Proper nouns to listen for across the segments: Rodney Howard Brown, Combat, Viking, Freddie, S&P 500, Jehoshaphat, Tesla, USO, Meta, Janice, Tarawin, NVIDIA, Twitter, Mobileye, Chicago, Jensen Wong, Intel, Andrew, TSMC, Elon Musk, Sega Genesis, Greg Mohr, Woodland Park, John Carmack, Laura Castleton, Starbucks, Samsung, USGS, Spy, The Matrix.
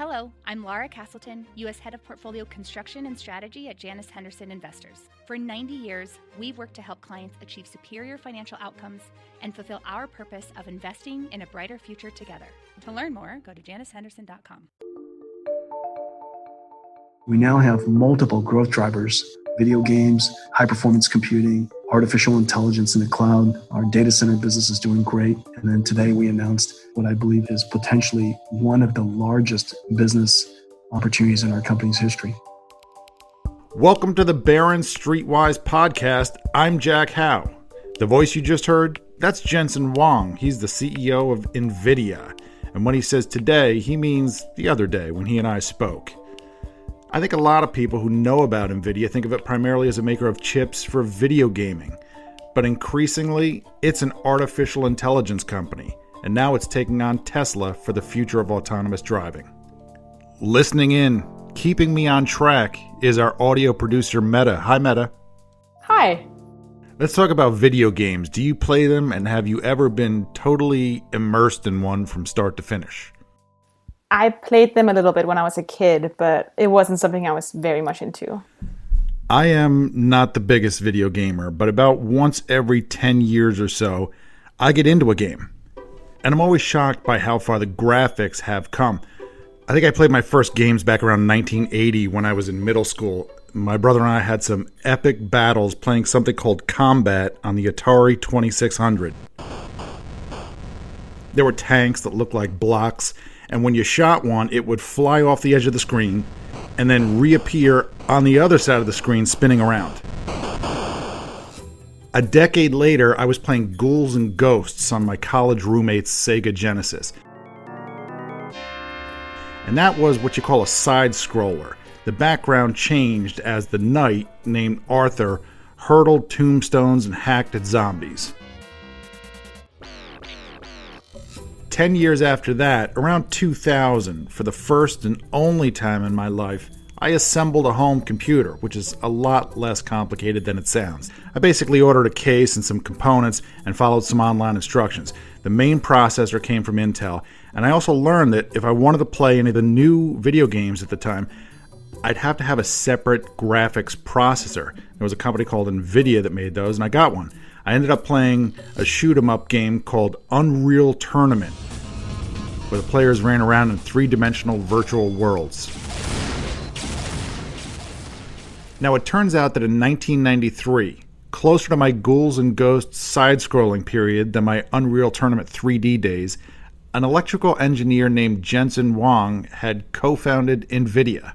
Hello, I'm Laura Castleton, U.S. Head of Portfolio Construction and Strategy at Janus Henderson Investors. For 90 years, we've worked to help clients achieve superior financial outcomes and fulfill our purpose of investing in a brighter future together. To learn more, go to JanusHenderson.com. We now have multiple growth drivers: video games, high-performance computing, artificial intelligence in the cloud. Our data center business is doing great. And then today we announced what I believe is potentially one of the largest business opportunities in our company's history. Welcome to the Barron Streetwise podcast. I'm Jack Howe. The voice you just heard, that's Jensen Wong. He's the CEO of NVIDIA. And when he says today, he means the other day when he and I spoke. I think a lot of people who know about NVIDIA think of it primarily as a maker of chips for video gaming, but increasingly, it's an artificial intelligence company, and now it's taking on Tesla for the future of autonomous driving. Listening in, keeping me on track, is our audio producer, Meta. Hi, Meta. Hi. Let's talk about video games. Do you play them, and have you ever been totally immersed in one from start to finish? I played them a little bit when I was a kid, but it wasn't something I was very much into. I am not the biggest video gamer, but about once every 10 years or so, I get into a game. And I'm always shocked by how far the graphics have come. I think I played my first games back around 1980 when I was in middle school. My brother and I had some epic battles playing something called Combat on the Atari 2600. There were tanks that looked like blocks, and when you shot one, it would fly off the edge of the screen and then reappear on the other side of the screen spinning around. A decade later, I was playing Ghouls and Ghosts on my college roommate's Sega Genesis. And that was what you call a side-scroller. The background changed as the knight, named Arthur, hurtled tombstones and hacked at zombies. 10 years after that, around 2000, for the first and only time in my life, I assembled a home computer, which is a lot less complicated than it sounds. I basically ordered a case and some components and followed some online instructions. The main processor came from Intel, and I also learned that if I wanted to play any of the new video games at the time, I'd have to have a separate graphics processor. There was a company called NVIDIA that made those, and I got one. I ended up playing a shoot-'em-up game called Unreal Tournament, where the players ran around in three-dimensional virtual worlds. Now, it turns out that in 1993, closer to my Ghouls and Ghosts side-scrolling period than my Unreal Tournament 3D days, an electrical engineer named Jensen Wong had co-founded NVIDIA.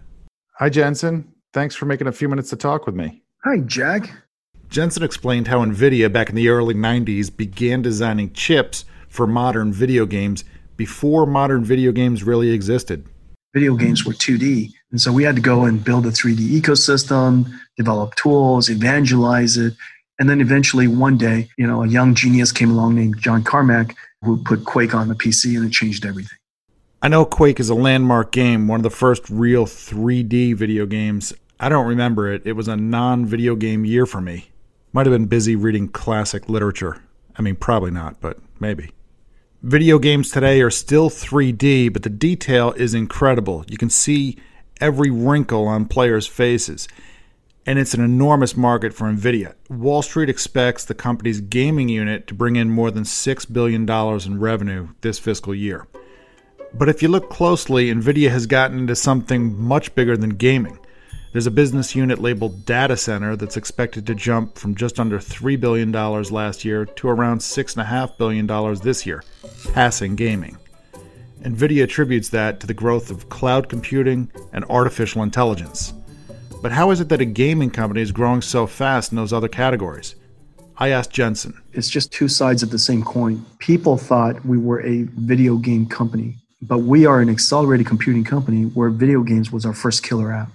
Hi, Jensen. Thanks for making a few minutes to talk with me. Hi, Jack. Jensen explained how NVIDIA back in the early 90s began designing chips for modern video games before modern video games really existed. Video games were 2D, and so we had to go and build a 3D ecosystem, develop tools, evangelize it, and then eventually one day, a young genius came along named John Carmack who put Quake on the PC, and it changed everything. I know Quake is a landmark game, one of the first real 3D video games. I don't remember it. It was a non-video game year for me. Might have been busy reading classic literature. I mean, probably not, but maybe. Video games today are still 3D, but the detail is incredible. You can see every wrinkle on players' faces. And it's an enormous market for NVIDIA. Wall Street expects the company's gaming unit to bring in more than $6 billion in revenue this fiscal year. But if you look closely, NVIDIA has gotten into something much bigger than gaming. There's a business unit labeled Data Center that's expected to jump from just under $3 billion last year to around $6.5 billion this year, passing gaming. NVIDIA attributes that to the growth of cloud computing and artificial intelligence. But how is it that a gaming company is growing so fast in those other categories? I asked Jensen. It's just two sides of the same coin. People thought we were a video game company, but we are an accelerated computing company where video games was our first killer app.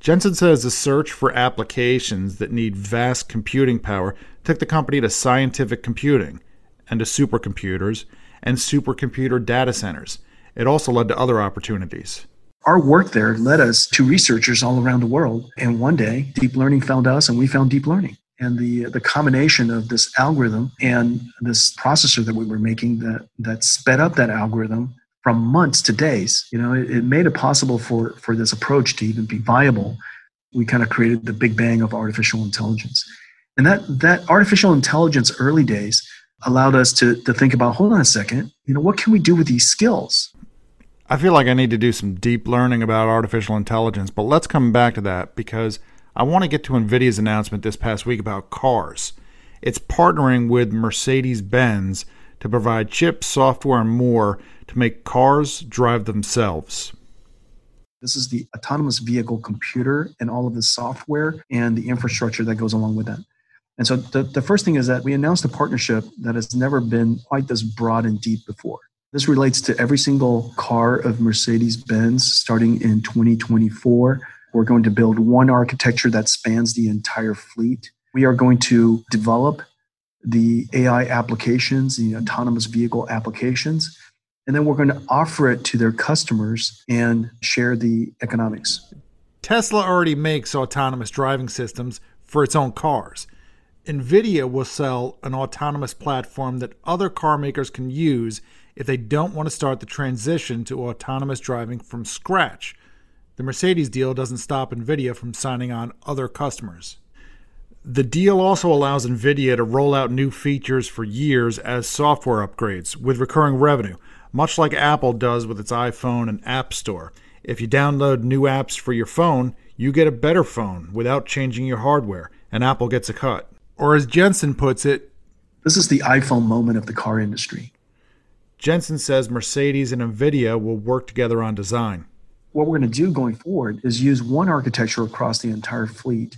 Jensen says the search for applications that need vast computing power took the company to scientific computing and to supercomputers and supercomputer data centers. It also led to other opportunities. Our work there led us to researchers all around the world. And one day, deep learning found us and we found deep learning. And the combination of this algorithm and this processor that we were making that sped up that algorithm from months to days. You know, it made it possible for this approach to even be viable. We kind of created the big bang of artificial intelligence. And that artificial intelligence early days allowed us to think about, hold on a second, you know, what can we do with these skills? I feel like I need to do some deep learning about artificial intelligence, but let's come back to that because I want to get to NVIDIA's announcement this past week about cars. It's partnering with Mercedes-Benz to provide chips, software, and more to make cars drive themselves. This is the autonomous vehicle computer and all of the software and the infrastructure that goes along with that. And so the first thing is that we announced a partnership that has never been quite this broad and deep before. This relates to every single car of Mercedes-Benz starting in 2024. We're going to build one architecture that spans the entire fleet. We are going to develop the AI applications, the autonomous vehicle applications, and then we're going to offer it to their customers and share the economics. Tesla already makes autonomous driving systems for its own cars. NVIDIA will sell an autonomous platform that other car makers can use if they don't want to start the transition to autonomous driving from scratch. The Mercedes deal doesn't stop NVIDIA from signing on other customers. The deal also allows NVIDIA to roll out new features for years as software upgrades with recurring revenue, much like Apple does with its iPhone and App Store. If you download new apps for your phone, you get a better phone without changing your hardware, and Apple gets a cut. Or as Jensen puts it, this is the iPhone moment of the car industry. Jensen says Mercedes and NVIDIA will work together on design. What we're going to do going forward is use one architecture across the entire fleet.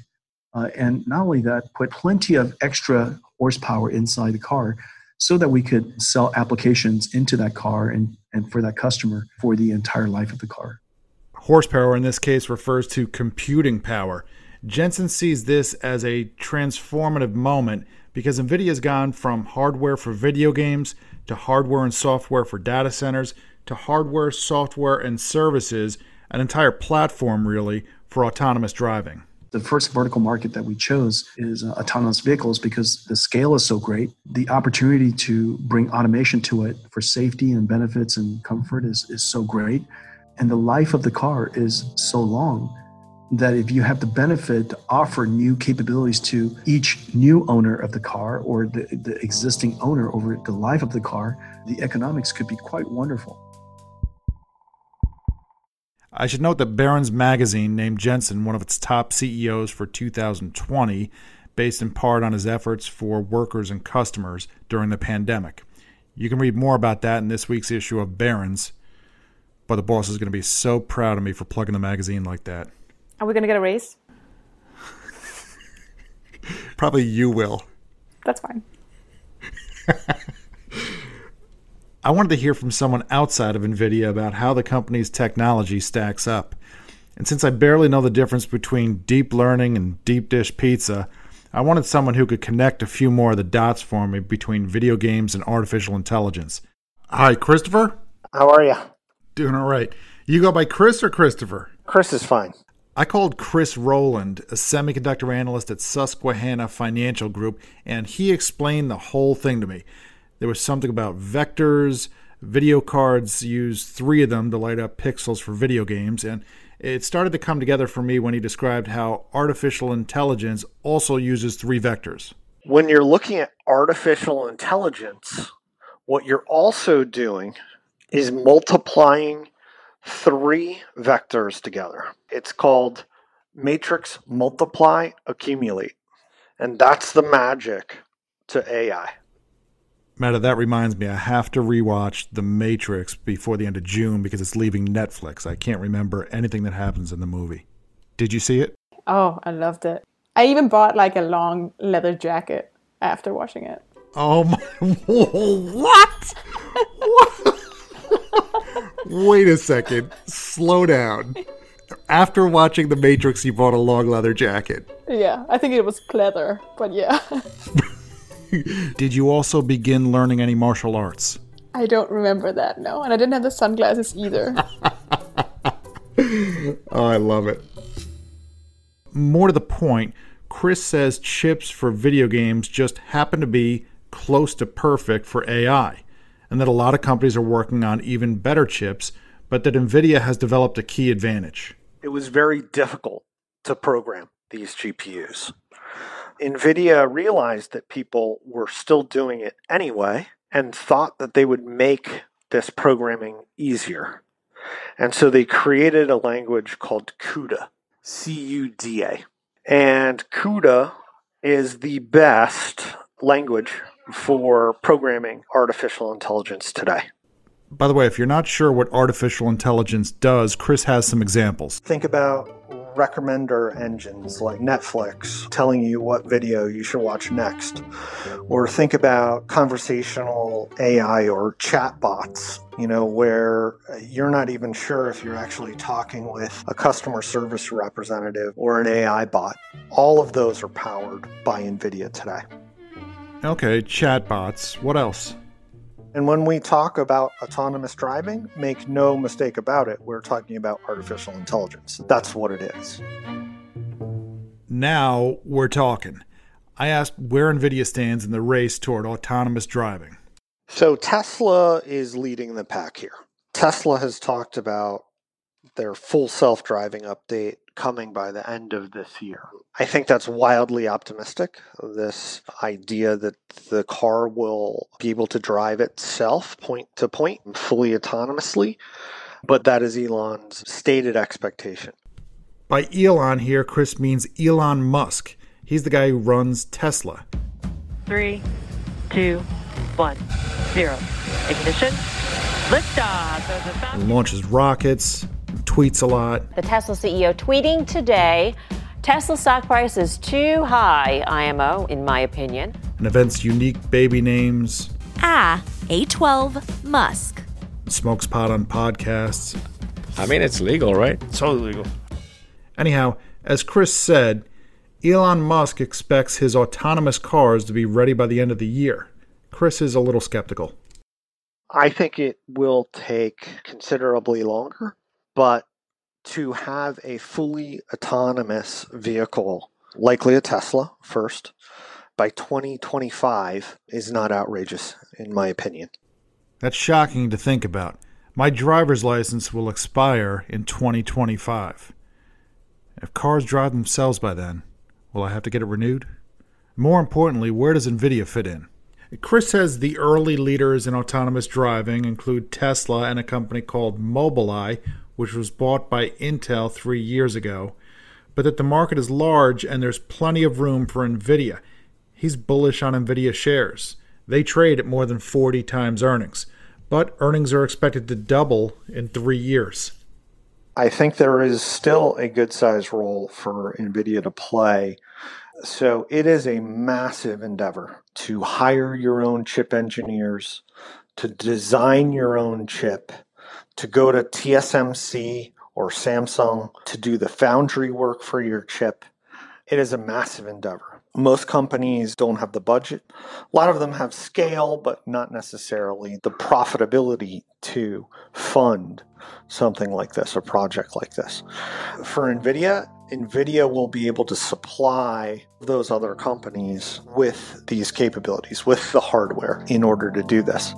And not only that, put plenty of extra horsepower inside the car so that we could sell applications into that car and for that customer for the entire life of the car. Horsepower in this case refers to computing power. Jensen sees this as a transformative moment because NVIDIA's gone from hardware for video games to hardware and software for data centers to hardware, software, and services, an entire platform, really, for autonomous driving. The first vertical market that we chose is autonomous vehicles because the scale is so great. The opportunity to bring automation to it for safety and benefits and comfort is so great. And the life of the car is so long that if you have the benefit to offer new capabilities to each new owner of the car or the existing owner over the life of the car, the economics could be quite wonderful. I should note that Barron's magazine named Jensen one of its top CEOs for 2020, based in part on his efforts for workers and customers during the pandemic. You can read more about that in this week's issue of Barron's, but the boss is going to be so proud of me for plugging the magazine like that. Are we going to get a raise? Probably you will. That's fine. I wanted to hear from someone outside of NVIDIA about how the company's technology stacks up. And since I barely know the difference between deep learning and deep dish pizza, I wanted someone who could connect a few more of the dots for me between video games and artificial intelligence. Hi, Christopher. How are you? Doing all right. You go by Chris or Christopher? Chris is fine. I called Chris Rowland, a semiconductor analyst at Susquehanna Financial Group, and he explained the whole thing to me. There was something about vectors, video cards used three of them to light up pixels for video games, and it started to come together for me when he described how artificial intelligence also uses three vectors. When you're looking at artificial intelligence, what you're also doing is multiplying three vectors together. It's called matrix multiply accumulate. And that's the magic to AI. Meta, that reminds me, I have to rewatch The Matrix before the end of June because it's leaving Netflix. I can't remember anything that happens in the movie. Did you see it? Oh, I loved it. I even bought like a long leather jacket after watching it. Oh my, what? What? Wait a second. Slow down. After watching The Matrix, you bought a long leather jacket. Yeah, I think it was pleather, but yeah. Did you also begin learning any martial arts? I don't remember that, no. And I didn't have the sunglasses either. Oh, I love it. More to the point, Chris says chips for video games just happen to be close to perfect for AI. and that a lot of companies are working on even better chips, but that NVIDIA has developed a key advantage. It was very difficult to program these GPUs. NVIDIA realized that people were still doing it anyway and thought that they would make this programming easier. And so they created a language called CUDA, C-U-D-A. And CUDA is the best language for programming artificial intelligence today. By the way, if you're not sure what artificial intelligence does, Chris has some examples. Think about recommender engines like Netflix telling you what video you should watch next. Or think about conversational AI or chatbots, where you're not even sure if you're actually talking with a customer service representative or an AI bot. All of those are powered by NVIDIA today. Okay, chatbots. What else? And when we talk about autonomous driving, make no mistake about it, we're talking about artificial intelligence. That's what it is. Now we're talking. I asked where NVIDIA stands in the race toward autonomous driving. So Tesla is leading the pack here. Tesla has talked about their full self-driving update coming by the end of this year. I think that's wildly optimistic, this idea that the car will be able to drive itself point to point, fully autonomously, but that is Elon's stated expectation. By Elon here, Chris means Elon Musk. He's the guy who runs Tesla. 3, 2, 1, 0. Ignition. Liftoff. He launches rockets. Tweets a lot. The Tesla CEO tweeting today, Tesla stock price is too high, IMO, in my opinion. An event's unique baby names. A12 Musk. Smokes pot on podcasts. I mean, it's legal, right? It's totally legal. Anyhow, as Chris said, Elon Musk expects his autonomous cars to be ready by the end of the year. Chris is a little skeptical. I think it will take considerably longer. But to have a fully autonomous vehicle, likely a Tesla first, by 2025 is not outrageous, in my opinion. That's shocking to think about. My driver's license will expire in 2025. If cars drive themselves by then, will I have to get it renewed? More importantly, where does NVIDIA fit in? Chris says the early leaders in autonomous driving include Tesla and a company called Mobileye, which was bought by Intel 3 years ago, but that the market is large and there's plenty of room for NVIDIA. He's bullish on NVIDIA shares. They trade at more than 40 times earnings, but earnings are expected to double in 3 years. I think there is still a good-sized role for NVIDIA to play. So it is a massive endeavor to hire your own chip engineers, to design your own chip, to go to TSMC or Samsung to do the foundry work for your chip. It is a massive endeavor. Most companies don't have the budget. A lot of them have scale, but not necessarily the profitability to fund something like this, a project like this. For NVIDIA, NVIDIA will be able to supply those other companies with these capabilities, with the hardware, in order to do this.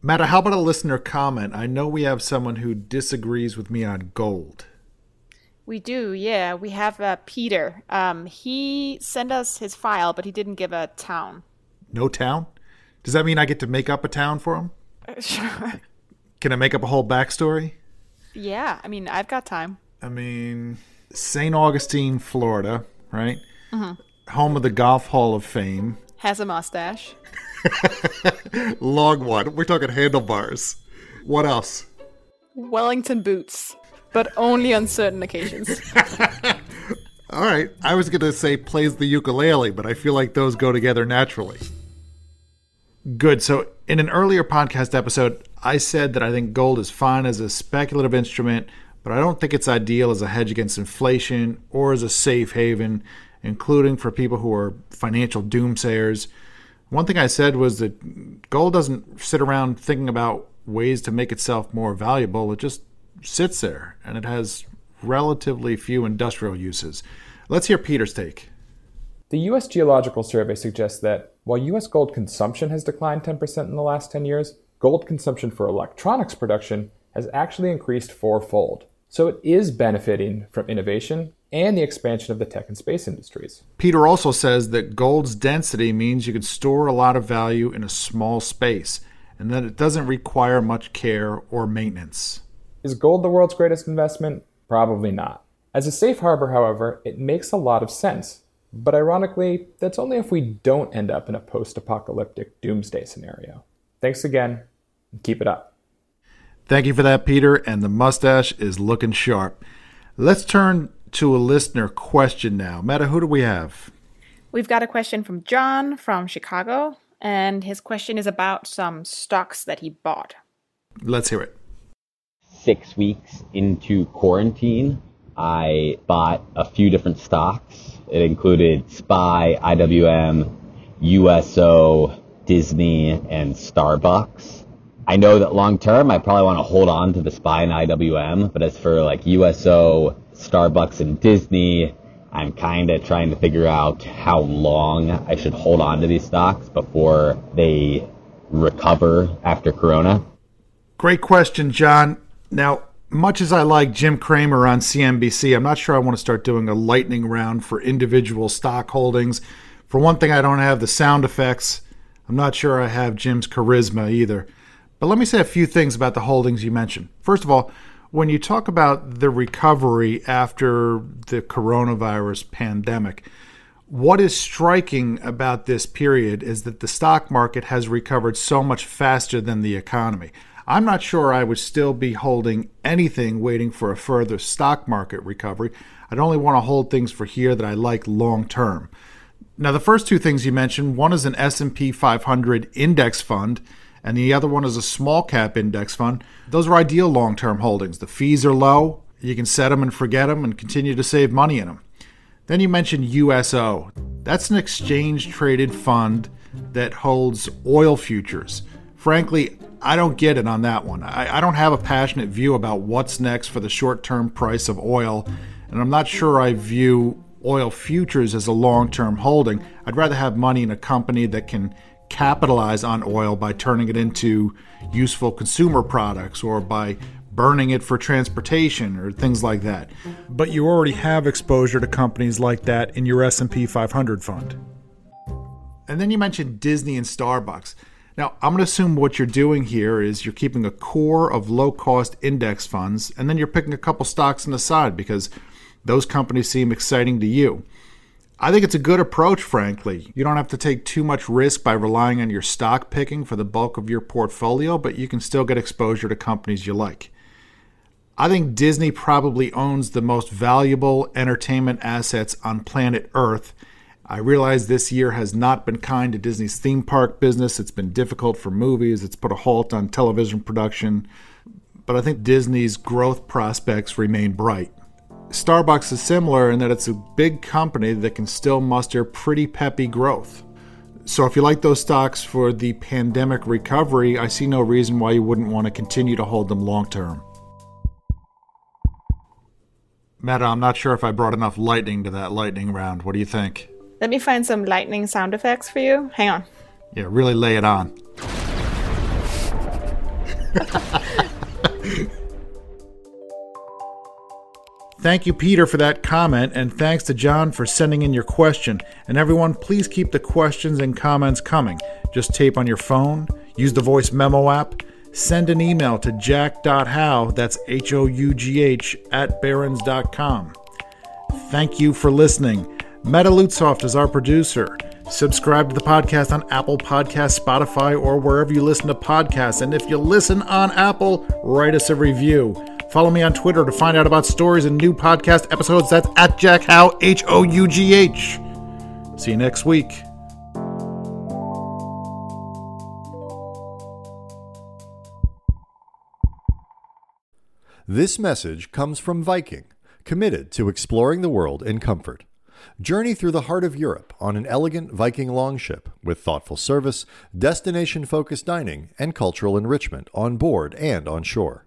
Matt, how about a listener comment? I know we have someone who disagrees with me on gold. We do, yeah. We have Peter. He sent us his file, but he didn't give a town. No town? Does that mean I get to make up a town for him? Sure. Can I make up a whole backstory? Yeah, I mean, I've got time. I mean, St. Augustine, Florida, right? Mm-hmm. Home of the Golf Hall of Fame. Has a mustache. Long one. We're talking handlebars. What else? Wellington boots, but only on certain occasions. All right. I was going to say plays the ukulele, but I feel like those go together naturally. Good. So in an earlier podcast episode, I said that I think gold is fine as a speculative instrument, but I don't think it's ideal as a hedge against inflation or as a safe haven, including for people who are financial doomsayers. One thing I said was that gold doesn't sit around thinking about ways to make itself more valuable. It just sits there, and it has relatively few industrial uses. Let's hear Peter's take. The U.S. Geological Survey suggests that while U.S. gold consumption has declined 10% in the last 10 years, gold consumption for electronics production has actually increased fourfold. So it is benefiting from innovation and the expansion of the tech and space industries. Peter also says that gold's density means you can store a lot of value in a small space, and that it doesn't require much care or maintenance. Is gold the world's greatest investment? Probably not. As a safe harbor, however, it makes a lot of sense. But ironically, that's only if we don't end up in a post-apocalyptic doomsday scenario. Thanks again, and keep it up. Thank you for that, Peter, and the mustache is looking sharp. Let's turn to a listener question now. Meta, who do we have? We've got a question from John from Chicago, and his question is about some stocks that he bought. Let's hear it. 6 weeks into quarantine, I bought a few different stocks. It included Spy, IWM, USO, Disney, and Starbucks. I know that long term, I probably want to hold on to the Spy and IWM, but as for like USO, Starbucks, and Disney, I'm kind of trying to figure out how long I should hold on to these stocks before they recover after Corona. Great question, John. Now, much as I like Jim Cramer on CNBC, I'm not sure I want to start doing a lightning round for individual stock holdings. For one thing, I don't have the sound effects. I'm not sure I have Jim's charisma either. But let me say a few things about the holdings you mentioned. First of all, when you talk about the recovery after the coronavirus pandemic, what is striking about this period is that the stock market has recovered so much faster than the economy. I'm not sure I would still be holding anything waiting for a further stock market recovery. I'd only want to hold things for here that I like long term. Now, the first two things you mentioned, one is an S&P 500 index fund, and the other one is a small cap index fund. Those are ideal long-term holdings. The fees are low. You can set them and forget them and continue to save money in them. Then you mentioned USO. That's an exchange-traded fund that holds oil futures. Frankly, I don't get it on that one. I don't have a passionate view about what's next for the short-term price of oil, and I'm not sure I view oil futures as a long-term holding. I'd rather have money in a company that can capitalize on oil by turning it into useful consumer products or by burning it for transportation or things like that. But you already have exposure to companies like that in your S&P 500 fund. And then you mentioned Disney and Starbucks. Now, I'm going to assume what you're doing here is you're keeping a core of low-cost index funds, and then you're picking a couple stocks on the side because those companies seem exciting to you. I think it's a good approach, frankly. You don't have to take too much risk by relying on your stock picking for the bulk of your portfolio, but you can still get exposure to companies you like. I think Disney probably owns the most valuable entertainment assets on planet Earth. I realize this year has not been kind to Disney's theme park business. It's been difficult for movies. It's put a halt on television production. But I think Disney's growth prospects remain bright. Starbucks is similar in that it's a big company that can still muster pretty peppy growth. So if you like those stocks for the pandemic recovery, I see no reason why you wouldn't want to continue to hold them long term. Meta, I'm not sure if I brought enough lightning to that lightning round. What do you think? Let me find some lightning sound effects for you. Hang on. Yeah, really lay it on. Thank you, Peter, for that comment, and thanks to John for sending in your question. And everyone, please keep the questions and comments coming. Just tape on your phone, use the voice memo app, send an email to jack.howe, that's H-O-U-G-H, @barrons.com. Thank you for listening. Meta Lutsoft is our producer. Subscribe to the podcast on Apple Podcasts, Spotify, or wherever you listen to podcasts. And if you listen on Apple, write us a review. Follow me on Twitter to find out about stories and new podcast episodes. That's @JackHowe, H-O-U-G-H. See you next week. This message comes from Viking, committed to exploring the world in comfort. Journey through the heart of Europe on an elegant Viking longship with thoughtful service, destination-focused dining, and cultural enrichment on board and on shore.